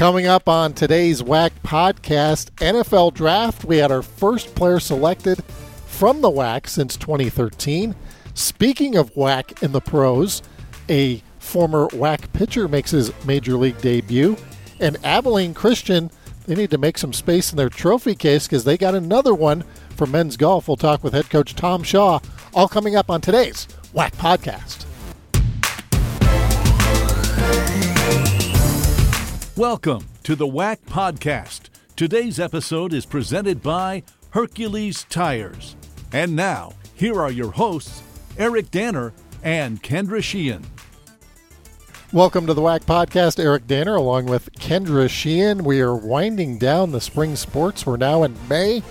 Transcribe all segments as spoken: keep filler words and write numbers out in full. Coming up on today's W A C podcast, N F L Draft, we had our first player selected from the W A C since twenty thirteen. Speaking of W A C in the pros, a former W A C pitcher makes his Major League debut. And Abilene Christian, they need to make some space in their trophy case because they got another one for men's golf. We'll talk with head coach Tom Shaw, all coming up on today's W A C podcast. Welcome to the W A C podcast. Today's episode is presented by Hercules Tires. And now, here are your hosts, Eric Danner and Kendra Sheehan. Welcome to the W A C podcast. Eric Danner along with Kendra Sheehan. We are winding down the spring sports. We're now in May.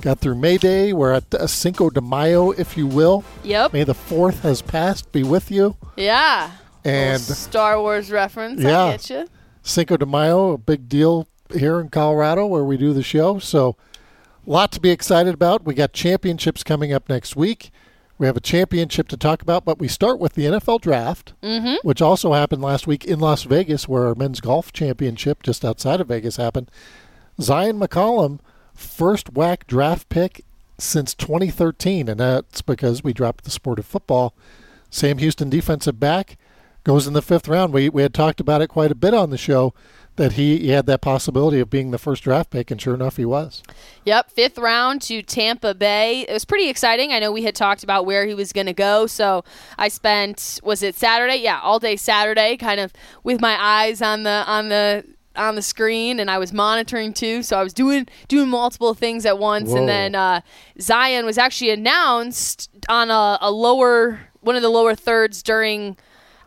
Got through May Day. We're at Cinco de Mayo, if you will. Yep. May the fourth has passed. Be with you. Yeah. And Star Wars reference. Yeah. I get you. Cinco de Mayo, a big deal here in Colorado where we do the show. So a lot to be excited about. We got championships coming up next week. We have a championship to talk about, but we start with the N F L Draft, mm-hmm. which also happened last week in Las Vegas, where our men's golf championship just outside of Vegas happened. Zion McCollum, first W A C draft pick since twenty thirteen, and that's because we dropped the sport of football. Sam Houston, defensive back, goes in the fifth round. We we had talked about it quite a bit on the show that he, he had that possibility of being the first draft pick, and sure enough, he was. Yep, fifth round to Tampa Bay. It was pretty exciting. I know we had talked about where he was going to go, so I spent, was it Saturday? Yeah, all day Saturday, kind of with my eyes on the on the on the screen, and I was monitoring too, so I was doing doing multiple things at once. Whoa. And then uh, Zion was actually announced on a, a lower one of the lower thirds during.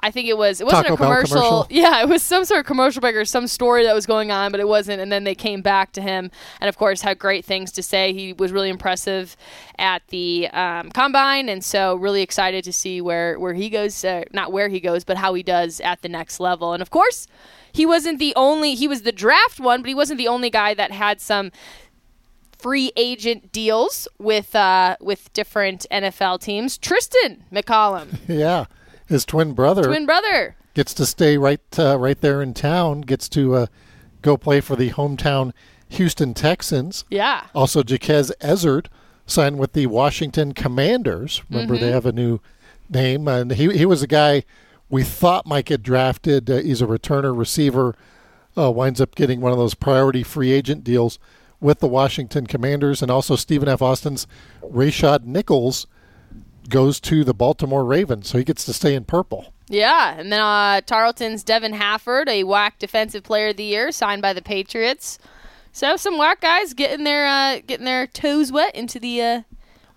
I think it was, it wasn't Taco a commercial. commercial. Yeah, it was some sort of commercial break or some story that was going on, but it wasn't. And then they came back to him and, of course, had great things to say. He was really impressive at the um, combine. And so really excited to see where, where he goes, uh, not where he goes, but how he does at the next level. And, of course, he wasn't the only, he was the draft one, but he wasn't the only guy that had some free agent deals with uh, with different N F L teams. Tristan McCollum. Yeah. His twin brother, twin brother gets to stay right uh, right there in town, gets to uh, go play for the hometown Houston Texans. Yeah. Also, Jaquez Ezzard signed with the Washington Commanders. Remember, mm-hmm. they have a new name. And he, he was a guy we thought might get drafted. Uh, he's a returner receiver, uh, winds up getting one of those priority free agent deals with the Washington Commanders. And also, Stephen F. Austin's Rayshod Nichols goes to the Baltimore Ravens, so he gets to stay in purple. Yeah, and then uh, Tarleton's Devin Hafford, a W A C Defensive Player of the Year, signed by the Patriots. So some W A C guys getting their uh, getting their toes wet into the uh,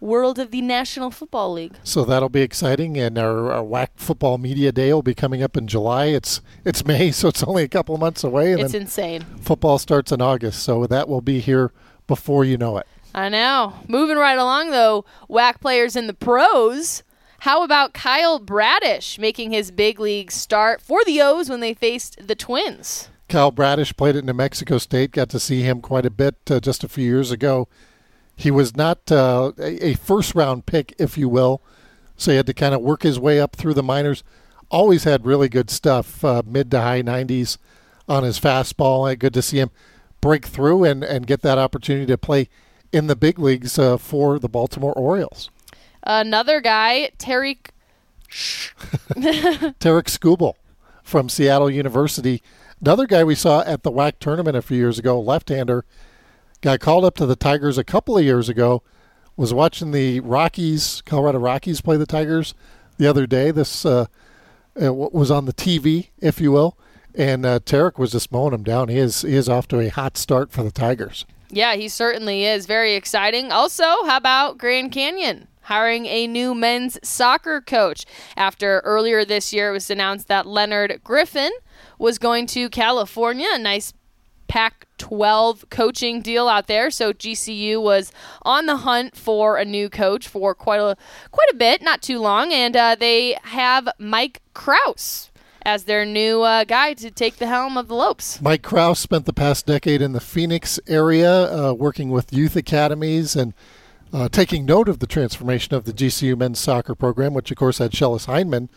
world of the National Football League. So that'll be exciting, and our, our W A C Football Media Day will be coming up in July. It's it's May, so it's only a couple of months away. And it's insane. Football starts in August, so that will be here before you know it. I know. Moving right along, though, W A C players in the pros. How about Kyle Bradish making his big league start for the O's when they faced the Twins? Kyle Bradish played at New Mexico State. Got to see him quite a bit uh, just a few years ago. He was not uh, a, a first-round pick, if you will, so he had to kind of work his way up through the minors. Always had really good stuff, uh, mid to high nineties on his fastball. Good to see him break through and, and get that opportunity to play in the big leagues uh, for the Baltimore Orioles. Another guy, Tarik Tarik Skubal from Seattle University. Another guy we saw at the W A C tournament a few years ago, left-hander. Got called up to the Tigers a couple of years ago. Was watching the Rockies, Colorado Rockies play the Tigers the other day. This uh, was on the T V, if you will. And uh, Tarik was just mowing him down. He is, he is off to a hot start for the Tigers. Yeah, he certainly is. Very exciting. Also, how about Grand Canyon hiring a new men's soccer coach? After earlier this year, it was announced that Leonard Griffin was going to California, a nice Pac twelve coaching deal out there. So G C U was on the hunt for a new coach for quite a, quite a bit, not too long, and uh, they have Mike Krause as their new uh, guy to take the helm of the Lopes. Mike Krause spent the past decade in the Phoenix area uh, working with youth academies and uh, taking note of the transformation of the G C U men's soccer program, which, of course, had Shellis Heinemann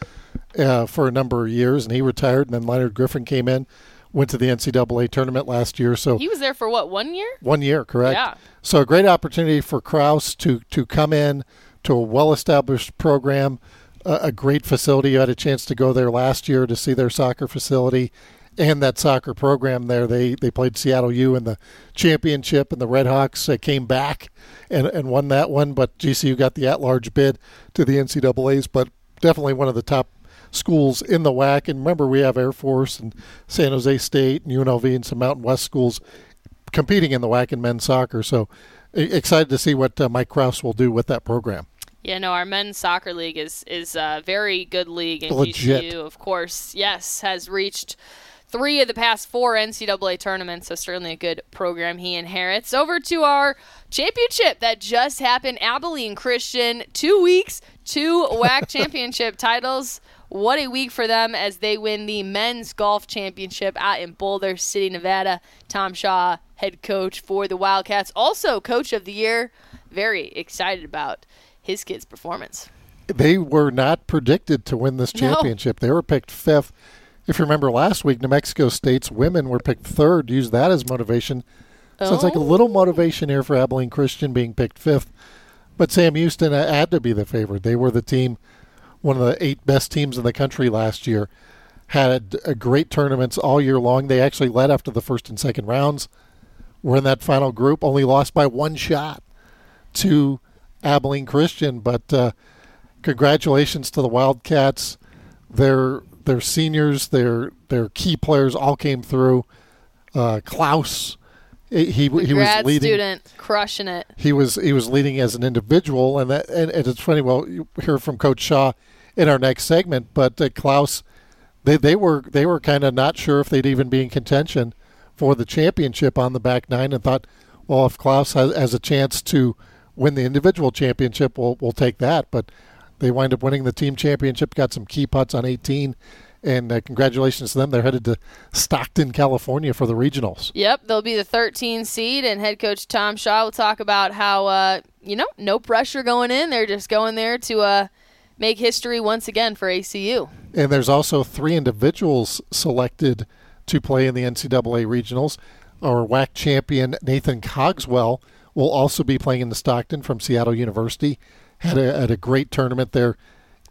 uh, for a number of years, and he retired, and then Leonard Griffin came in, went to the N C double A tournament last year. So he was there for what, one year? One year, correct. Yeah. So a great opportunity for Krause to, to come in to a well-established program, a, a great facility. You had a chance to go there last year to see their soccer facility and that soccer program there. They they played Seattle U in the championship, and the Redhawks uh, came back and, and won that one. But G C U got the at-large bid to the N C double A's, but definitely one of the top schools in the W A C. And remember, we have Air Force and San Jose State and U N L V and some Mountain West schools competing in the W A C in men's soccer. So excited to see what uh, Mike Krause will do with that program. Yeah, no, our men's soccer league is, is a very good league. And G C U, of course, yes, has reached three of the past four N C double A tournaments, so certainly a good program he inherits. Over to our championship that just happened. Abilene Christian, two weeks, two W A C championship titles. What a week for them as they win the men's golf championship out in Boulder City, Nevada. Tom Shaw, head coach for the Wildcats, also coach of the year. Very excited about his kids' performance. They were not predicted to win this championship. No. They were picked fifth. If you remember last week, New Mexico State's women were picked third. Use that as motivation. Oh. Sounds like a little motivation here for Abilene Christian being picked fifth. But Sam Houston had to be the favorite. They were the team, one of the eight best teams in the country last year. Had a great tournaments all year long. They actually led after the first and second rounds. Were in that final group, only lost by one shot to Abilene Christian. But uh, congratulations to the Wildcats. They're... Their seniors, their their key players all came through. Uh, Klaus, he he was leading. Student, crushing it. He was he was leading as an individual, and that and, and it's funny. Well, you hear from Coach Shaw in our next segment, but uh, Klaus, they they were they were kind of not sure if they'd even be in contention for the championship on the back nine, and thought, well, if Klaus has, has a chance to win the individual championship, we'll we'll take that, but. They wind up winning the team championship, got some key putts on eighteen, and uh, congratulations to them. They're headed to Stockton, California for the regionals. Yep, they'll be the thirteen seed, and head coach Tom Shaw will talk about how, uh, you know, no pressure going in. They're just going there to uh, make history once again for A C U. And there's also three individuals selected to play in the N C double A regionals. Our W A C champion, Nathan Cogswell, will also be playing in the Stockton from Seattle University. Had a, had a great tournament there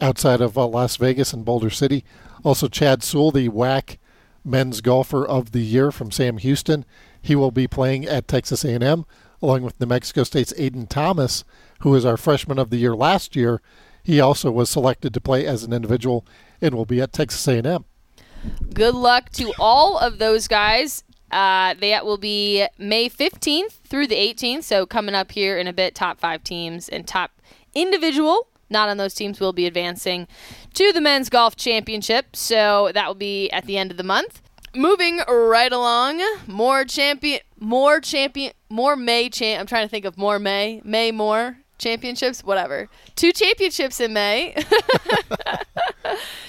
outside of uh, Las Vegas and Boulder City. Also, Chad Sewell, the W A C Men's Golfer of the Year from Sam Houston. He will be playing at Texas A and M, along with New Mexico State's Aiden Thomas, who was our Freshman of the Year last year. He also was selected to play as an individual and will be at Texas A and M. Good luck to all of those guys. Uh, that will be May fifteenth through the eighteenth, so coming up here in a bit, top five teams and top individual, not on those teams, will be advancing to the men's golf championship. So that will be at the end of the month. Moving right along, more champion, more champion, more May champ. I'm trying to think of more May, May more championships, whatever. Two championships in May.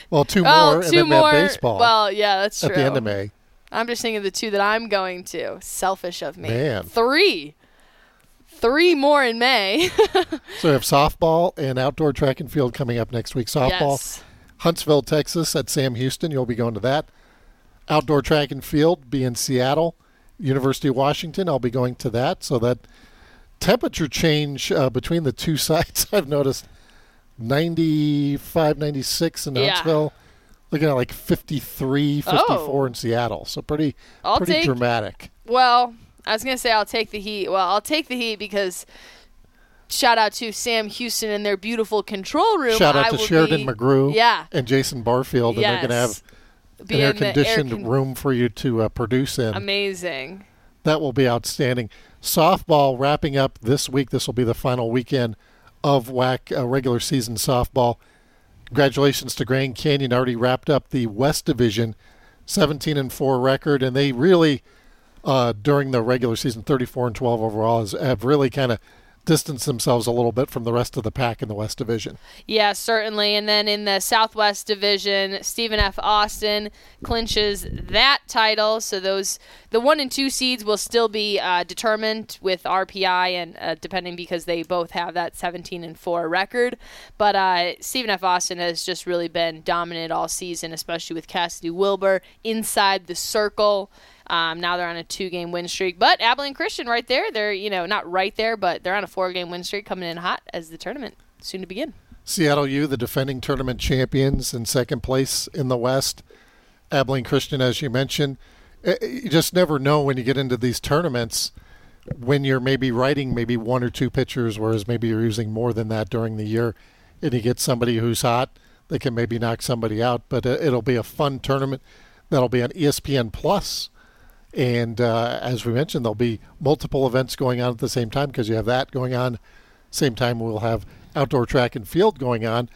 well, two more, oh, two and then more. Baseball. Well, yeah, that's true. At the end of May. I'm just thinking of the two that I'm going to. Selfish of me. Man. Three. Three more in May. So we have softball and outdoor track and field coming up next week. Softball, yes. Huntsville, Texas at Sam Houston. You'll be going to that. Outdoor track and field be in Seattle, University of Washington. I'll be going to that. So that temperature change uh, between the two sites, I've noticed ninety-five, ninety-six in yeah. Huntsville. Looking at like fifty-three, fifty-four oh. in Seattle. So pretty, I'll pretty take, dramatic. Well, I was going to say I'll take the heat. Well, I'll take the heat because shout out to Sam Houston and their beautiful control room. Shout out I to Sheridan be, McGrew yeah. and Jason Barfield. And yes. they're going to have be an air-conditioned air con- room for you to uh, produce in. Amazing. That will be outstanding. Softball wrapping up this week. This will be the final weekend of W A C uh, regular season softball. Congratulations to Grand Canyon, already wrapped up the West Division, seventeen and four record, and they really, uh, during the regular season, thirty-four and twelve overall, is, have really kind of distance themselves a little bit from the rest of the pack in the West Division. Yeah, certainly. And then in the Southwest Division, Stephen F. Austin clinches that title. So those the one and two seeds will still be uh, determined with R P I and uh, depending, because they both have that seventeen and four record. But uh, Stephen F. Austin has just really been dominant all season, especially with Cassidy Wilbur inside the circle. Um, now they're on a two-game win streak. But Abilene Christian right there, they're, you know, not right there, but they're on a four-game win streak, coming in hot as the tournament soon to begin. Seattle U, the defending tournament champions, in second place in the West. Abilene Christian, as you mentioned. You just never know when you get into these tournaments when you're maybe writing maybe one or two pitchers, whereas maybe you're using more than that during the year, and you get somebody who's hot, they can maybe knock somebody out. But it'll be a fun tournament. That'll be on E S P N Plus. And uh, as we mentioned, there'll be multiple events going on at the same time, because you have that going on. Same time, we'll have outdoor track and field going on.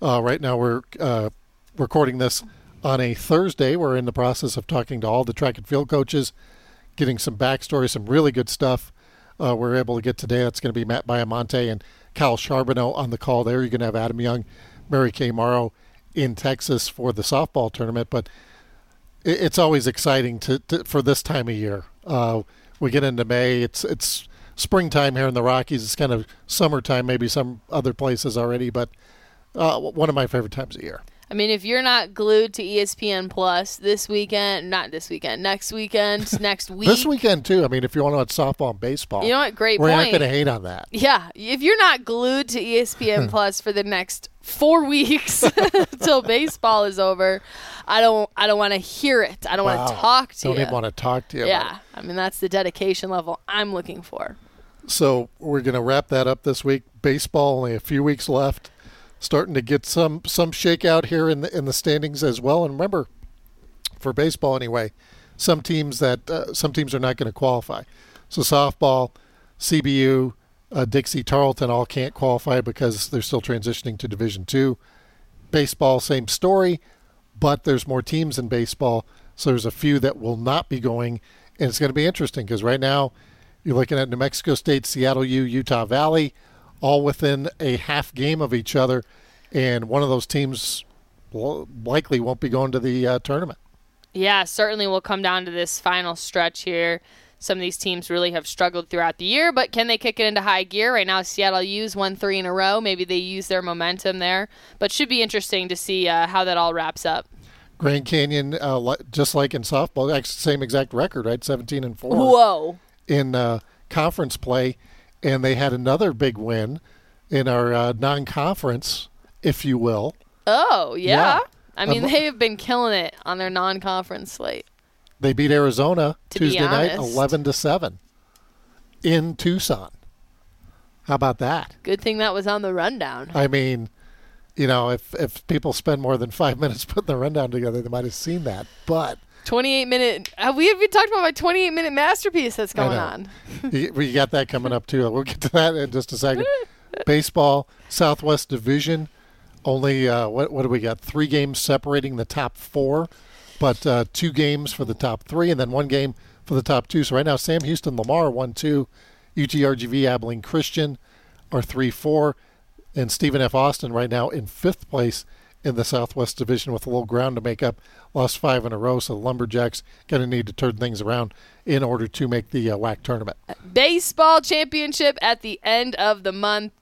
Uh, right now, we're uh, recording this on a Thursday. We're in the process of talking to all the track and field coaches, getting some backstory, some really good stuff uh, we're able to get today. That's going to be Matt Biamonte and Cal Charbonneau on the call there. You're going to have Adam Young, Mary Kay Morrow in Texas for the softball tournament. But it's always exciting to, to for this time of year. Uh, we get into May. It's it's springtime here in the Rockies. It's kind of summertime, maybe some other places already, but uh, one of my favorite times of year. I mean, if you're not glued to E S P N Plus this weekend, not this weekend, next weekend, next week. This weekend, too. I mean, if you want to watch softball and baseball. You know what? Great we're point. We're not going to hate on that. Yeah. If you're not glued to E S P N Plus for the next four weeks until baseball is over, I don't I don't want to hear it. I don't wow. want to talk to don't you. Don't even want to talk to you. Yeah. I mean, that's the dedication level I'm looking for. So we're going to wrap that up this week. Baseball, only a few weeks left. Starting to get some some shakeout here in the in the standings as well. And remember, for baseball anyway, some teams that uh, some teams are not going to qualify. So softball, C B U, uh, Dixie, Tarleton all can't qualify because they're still transitioning to Division Two. Baseball, same story, but there's more teams in baseball, so there's a few that will not be going, and it's going to be interesting because right now you're looking at New Mexico State, Seattle U, Utah Valley, all within a half game of each other, and one of those teams likely won't be going to the uh, tournament. Yeah, certainly will come down to this final stretch here. Some of these teams really have struggled throughout the year, but can they kick it into high gear? Right now, Seattle U's won three in a row. Maybe they use their momentum there, but should be interesting to see uh, how that all wraps up. Grand Canyon, uh, just like in softball, actually same exact record, right? seventeen and four Whoa. In uh, conference play. And they had another big win in our uh, non-conference, if you will. Oh, yeah. yeah. I mean, um, they have been killing it on their non-conference slate. They beat Arizona to Tuesday night eleven to seven in Tucson. How about that? Good thing that was on the rundown. I mean, you know, if, if people spend more than five minutes putting the rundown together, they might have seen that. But twenty-eight minute Have we, have we talked about my twenty-eight minute masterpiece that's going on? We got that coming up, too. We'll get to that in just a second. Baseball, Southwest Division. Only, uh, what, what do we got? Three games separating the top four, but uh, two games for the top three, and then one game for the top two. So right now, Sam Houston, Lamar, one two U T R G V, Abilene Christian are three four and Stephen F. Austin right now in fifth place in the Southwest Division with a little ground to make up. Lost five in a row, so the Lumberjacks going to need to turn things around in order to make the uh, W A C tournament. Baseball championship at the end of the month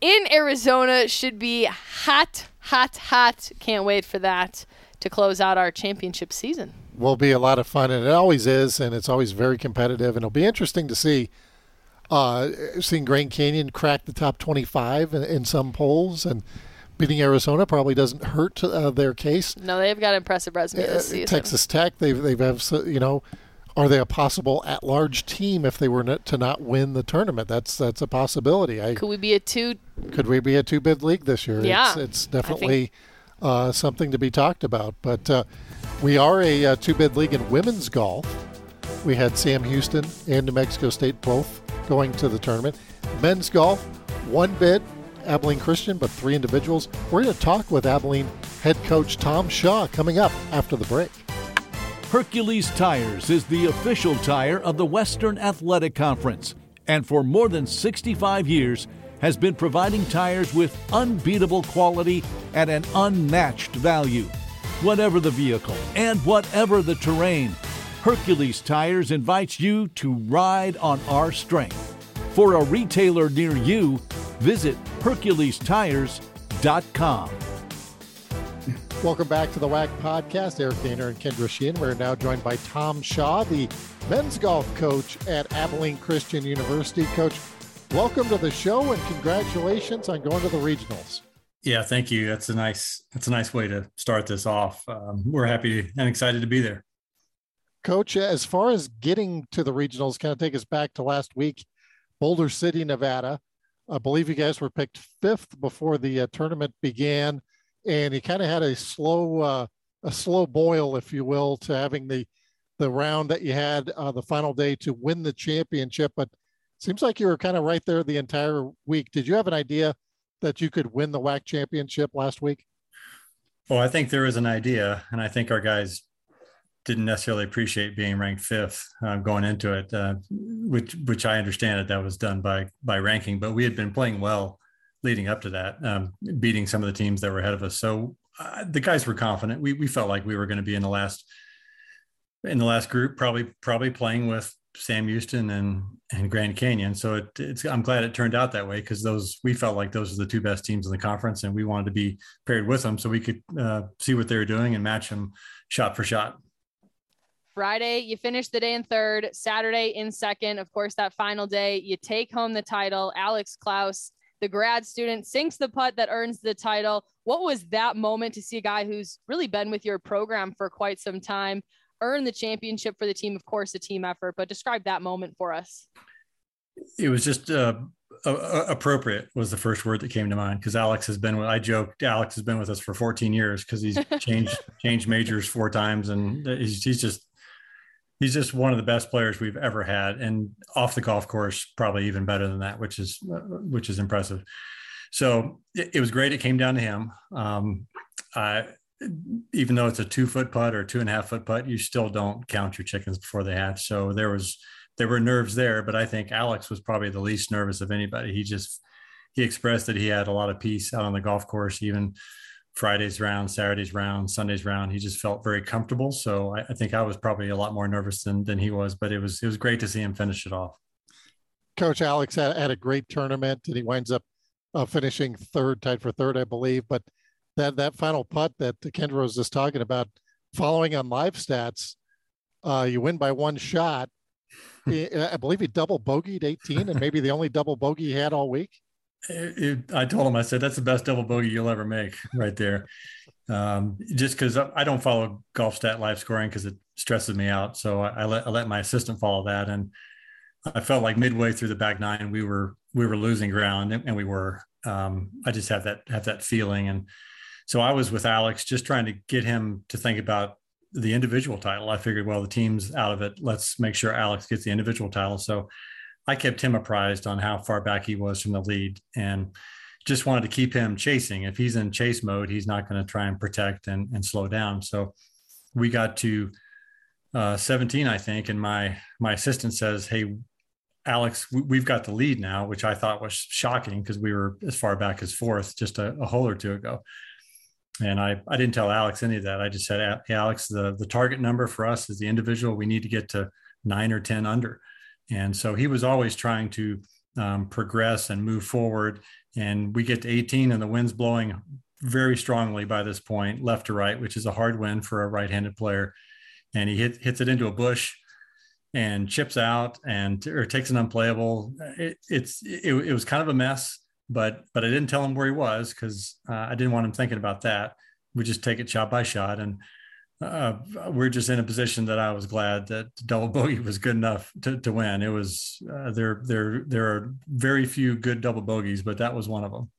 in Arizona should be hot, hot, hot. Can't wait for that to close out our championship season. Will be a lot of fun, and it always is, and it's always very competitive, and it'll be interesting to see. Uh, seeing Grand Canyon crack the top twenty-five in, in some polls, and beating Arizona probably doesn't hurt uh, their case. No, they've got an impressive resume this season. Texas Tech, they've, they've have, you know, are they a possible at-large team if they were not, to not win the tournament? That's that's a possibility. I, could we be a two? Could we be a two-bid league this year? Yeah, it's, it's definitely uh, something to be talked about. But uh, we are a uh, two-bid league in women's golf. We had Sam Houston and New Mexico State both going to the tournament. Men's golf, one bid. Abilene Christian, but three individuals. We're going to talk with Abilene head coach Tom Shaw coming up after the break. Hercules Tires is the official tire of the Western Athletic Conference. and for more than sixty-five years has been providing tires with unbeatable quality at an unmatched value. Whatever the vehicle and whatever the terrain, Hercules Tires invites you to ride on our strength. For a retailer near you, visit Hercules Tires dot com. Welcome back to the W A C Podcast. Eric Daner and Kendra Sheehan. We're now joined by Tom Shaw, the men's golf coach at Abilene Christian University. Coach, welcome to the show and congratulations on going to the regionals. Yeah, thank you. That's a nice, that's a nice way to start this off. Um, we're happy and excited to be there. Coach, as far as getting to the regionals, kind of take us back to last week, Boulder City, Nevada. I believe you guys were picked fifth before the uh, tournament began. And he kind of had a slow, uh, a slow boil, if you will, to having the, the round that you had uh, the final day to win the championship. But it seems like you were kind of right there the entire week. Did you have an idea that you could win the W A C championship last week? Well, I think there was an idea, and I think our guys didn't necessarily appreciate being ranked fifth uh, going into it, uh, which which I understand that that was done by by ranking. But we had been playing well leading up to that, um, beating some of the teams that were ahead of us. So uh, the guys were confident. We we felt like we were going to be in the last in the last group, probably probably playing with Sam Houston and and Grand Canyon. So it, it's I'm glad it turned out that way, because those we felt like those are the two best teams in the conference, and we wanted to be paired with them so we could uh, see what they were doing and match them shot for shot. Friday, you finish the day in third. Saturday in second. Of course, that final day, you take home the title. Alex Klaus, the grad student, sinks the putt that earns the title. What was that moment to see a guy who's really been with your program for quite some time earn the championship for the team? Of course, a team effort, but describe that moment for us. It was just uh, uh, appropriate was the first word that came to mind, because Alex has been, I joked, Alex has been with us for fourteen years, because he's changed changed majors four times, and he's, he's just He's just one of the best players we've ever had, and off the golf course, probably even better than that, which is, which is impressive. So it, it was great. It came down to him. Um, I, even though it's a two foot putt or two and a half foot putt, you still don't count your chickens before they hatch. So there was, there were nerves there, but I think Alex was probably the least nervous of anybody. He just, he expressed that he had a lot of peace out on the golf course, even Friday's round, Saturday's round, Sunday's round. He just felt very comfortable. So I, I think I was probably a lot more nervous than than he was, but it was it was great to see him finish it off. Coach, Alex had, had a great tournament, and he winds up uh, finishing third, tied for third, I believe. But that that final putt that Kendra was just talking about, following on live stats, uh, you win by one shot. he, I believe he double bogeyed eighteen, and maybe the only double bogey he had all week. It, it, I told him, I said, that's the best double bogey you'll ever make right there. Um, just because I, I don't follow golf stat live scoring because it stresses me out. So I, I, let, I let my assistant follow that. And I felt like midway through the back nine, we were we were losing ground, and, and we were. Um, I just have that have that feeling. And so I was with Alex just trying to get him to think about the individual title. I figured, well, the team's out of it. Let's make sure Alex gets the individual title. So I kept him apprised on how far back he was from the lead, and just wanted to keep him chasing. If he's in chase mode, he's not going to try and protect and, and slow down. So we got to uh, seventeen, I think. And my, my assistant says, hey, Alex, we, we've got the lead now, which I thought was shocking because we were as far back as fourth just a, a hole or two ago. And I, I didn't tell Alex any of that. I just said, hey, Alex, the, the target number for us is the individual. We need to get to nine or ten under. And so he was always trying to um, progress and move forward. And we get to eighteen, and the wind's blowing very strongly by this point, left to right, which is a hard wind for a right-handed player. And he hit, hits it into a bush and chips out and or takes an unplayable. It, it's, it, it was kind of a mess, but but I didn't tell him where he was because uh, I didn't want him thinking about that. We just take it shot by shot. And Uh, we're just in a position that I was glad that double bogey was good enough to, to win. It was uh, there, there, there are very few good double bogeys, but that was one of them.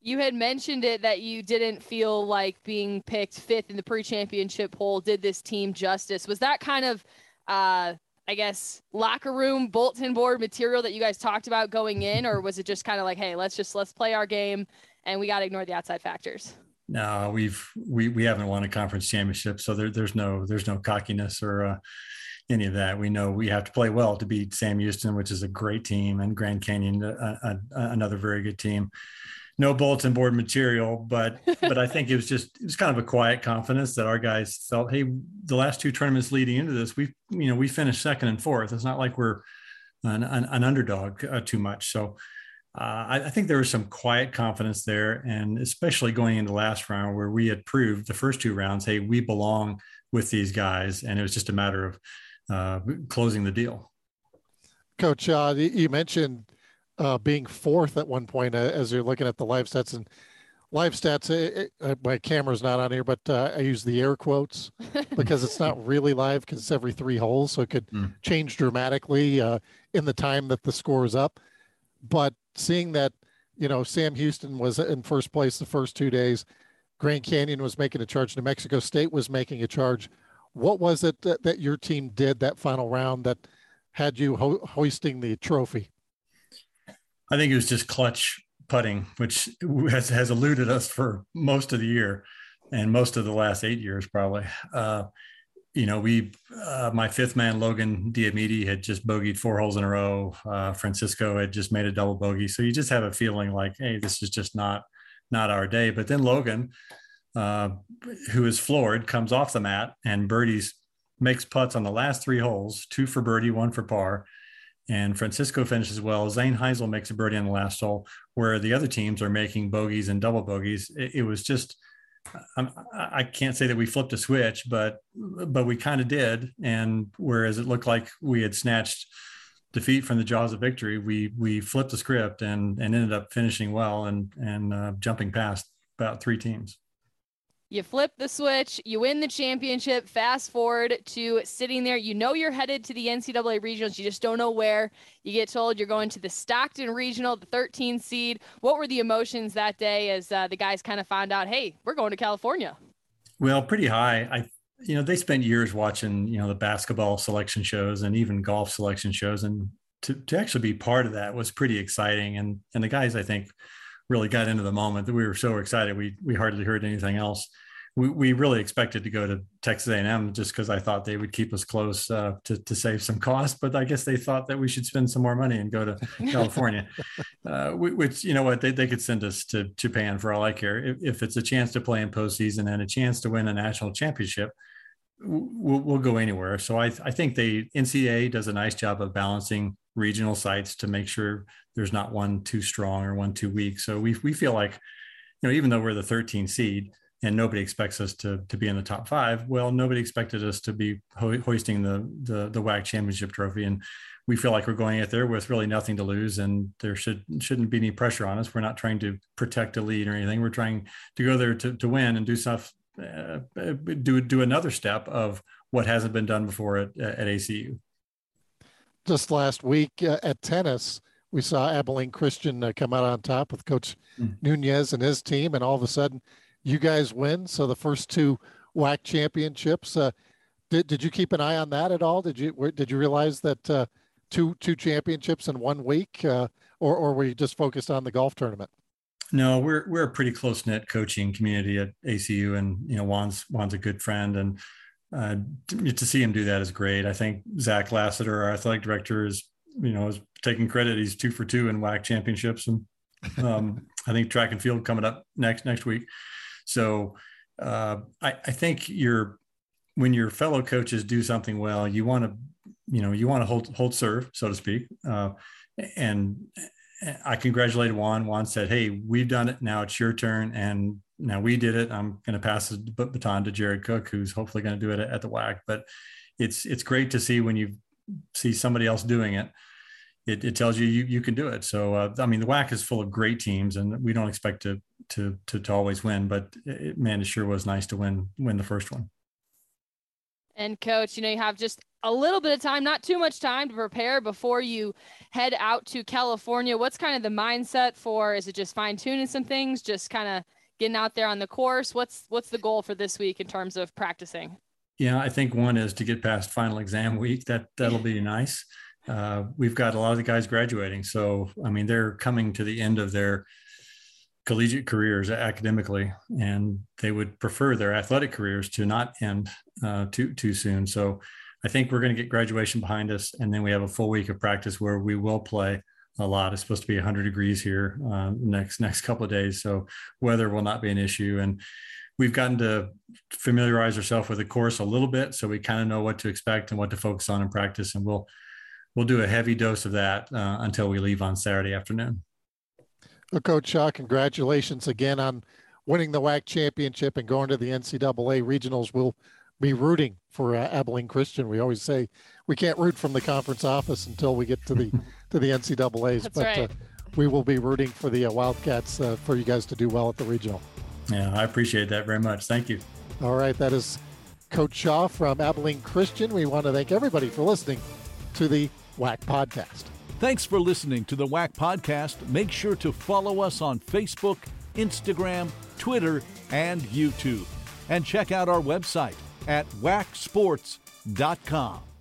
You had mentioned it that you didn't feel like being picked fifth in the pre-championship poll did this team justice. Was that kind of, uh, I guess, locker room bulletin board material that you guys talked about going in, or was it just kind of like, hey, let's just let's play our game and we got to ignore the outside factors? No, we've, we, we haven't won a conference championship. So there, there's no, there's no cockiness or uh, any of that. We know we have to play well to beat Sam Houston, which is a great team, and Grand Canyon, uh, uh, another very good team. No bulletin board material, but but I think it was just it was kind of a quiet confidence that our guys felt. Hey, the last two tournaments leading into this, we you know we finished second and fourth. It's not like we're an, an, an underdog uh, too much. So uh, I, I think there was some quiet confidence there, and especially going into last round where we had proved the first two rounds, hey, we belong with these guys, and it was just a matter of uh, closing the deal. Coach, uh, you mentioned. Uh, being fourth at one point uh, as you're looking at the live stats and live stats. It, it, my camera's not on here, but uh, I use the air quotes because it's not really live because it's every three holes. So it could mm. change dramatically uh, in the time that the score is up. But seeing that, you know, Sam Houston was in first place the first two days, Grand Canyon was making a charge, New Mexico State was making a charge. What was it that, that your team did that final round that had you ho- hoisting the trophy? I think it was just clutch putting, which has, has eluded us for most of the year and most of the last eight years, probably. Uh, you know, we, uh, my fifth man, Logan Diamedi, had just bogeyed four holes in a row. Uh, Francisco had just made a double bogey. So you just have a feeling like, hey, this is just not, not our day. But then Logan, uh, who is floored, comes off the mat and birdies, makes putts on the last three holes, two for birdie, one for par. And Francisco finishes well. Zane Heisel makes a birdie on the last hole, where the other teams are making bogeys and double bogeys. It, it was just, I'm, I can't say that we flipped a switch, but but we kind of did. And whereas it looked like we had snatched defeat from the jaws of victory, we we flipped the script and and ended up finishing well and and uh, jumping past about three teams. You flip the switch, you win the championship, fast forward to sitting there. You know you're headed to the N C double A regionals. You just don't know where. You get told you're going to the Stockton regional, the thirteen seed. What were the emotions that day as uh, the guys kind of found out, hey, we're going to California? Well, pretty high. I, you know, they spent years watching, you know, the basketball selection shows and even golf selection shows. And to, to actually be part of that was pretty exciting. And, and the guys, I think, really got into the moment. That we were so excited. We we hardly heard anything else. We we really expected to go to Texas A and M just because I thought they would keep us close uh, to, to save some cost, but I guess they thought that we should spend some more money and go to California, uh, which, you know what, they, they could send us to Japan for all I care. If, if it's a chance to play in postseason and a chance to win a national championship, we'll, we'll go anywhere. So I, I think they N C double A does a nice job of balancing regional sites to make sure there's not one too strong or one too weak. So we we feel like, you know, even though we're the thirteen seed and nobody expects us to to be in the top five, well, nobody expected us to be ho- hoisting the, the the W A C championship trophy, and we feel like we're going out there with really nothing to lose, and there should shouldn't be any pressure on us. We're not trying to protect a lead or anything. We're trying to go there to to win and do stuff, uh, do do another step of what hasn't been done before at at A C U. Just last week uh, at tennis, we saw Abilene Christian uh, come out on top with Coach mm-hmm. Nunez and his team, and all of a sudden, you guys win. So the first two W A C championships. Uh, did did you keep an eye on that at all? Did you where, did you realize that uh, two two championships in one week, uh, or or were you just focused on the golf tournament? No, we're we're a pretty close knit coaching community at A C U, and you know Juan's Juan's a good friend and. Uh, to, to see him do that is great. I think Zach Lasseter, our athletic director, is you know is taking credit. He's two for two in W A C championships, and um, I think track and field coming up next next week. So uh, I, I think you're when your fellow coaches do something well, you want to you know you want to hold hold serve, so to speak. Uh, and I congratulated Juan. Juan said, "Hey, we've done it. Now it's your turn." And now we did it. I'm going to pass the baton to Jared Cook, who's hopefully going to do it at the W A C. But it's it's great to see when you see somebody else doing it. It, it tells you, you you can do it. So uh, I mean, the W A C is full of great teams, and we don't expect to to to, to always win. But it, man, it sure was nice to win win the first one. And Coach, you know, you have just a little bit of time, not too much time to prepare before you head out to California. What's kind of the mindset for? Is it just fine tuning some things? Just kind of getting out there on the course? What's what's the goal for this week in terms of practicing? Yeah, I think one is to get past final exam week. That, that'll be nice. Uh, we've got a lot of the guys graduating. So, I mean, they're coming to the end of their collegiate careers academically, and they would prefer their athletic careers to not end uh, too, too soon. So I think we're going to get graduation behind us, and then we have a full week of practice where we will play a lot. It's supposed to be one hundred degrees here uh, next next couple of days, so weather will not be an issue. And we've gotten to familiarize ourselves with the course a little bit, so we kind of know what to expect and what to focus on in practice, and we'll we'll do a heavy dose of that uh, until we leave on Saturday afternoon. Well, Coach Shaw, congratulations again on winning the W A C championship and going to the N C double A regionals. We'll be rooting for uh, Abilene Christian. We always say we can't root from the conference office until we get to the to the N C double A's. That's but right. uh, we will be rooting for the uh, Wildcats uh, for you guys to do well at the regional. Yeah, I appreciate that very much. Thank you. All right, that is Coach Shaw from Abilene Christian. We want to thank everybody for listening to the W A C podcast. Thanks for listening to the W A C podcast. Make sure to follow us on Facebook, Instagram, Twitter, and YouTube. And check out our website at W A C sports dot com.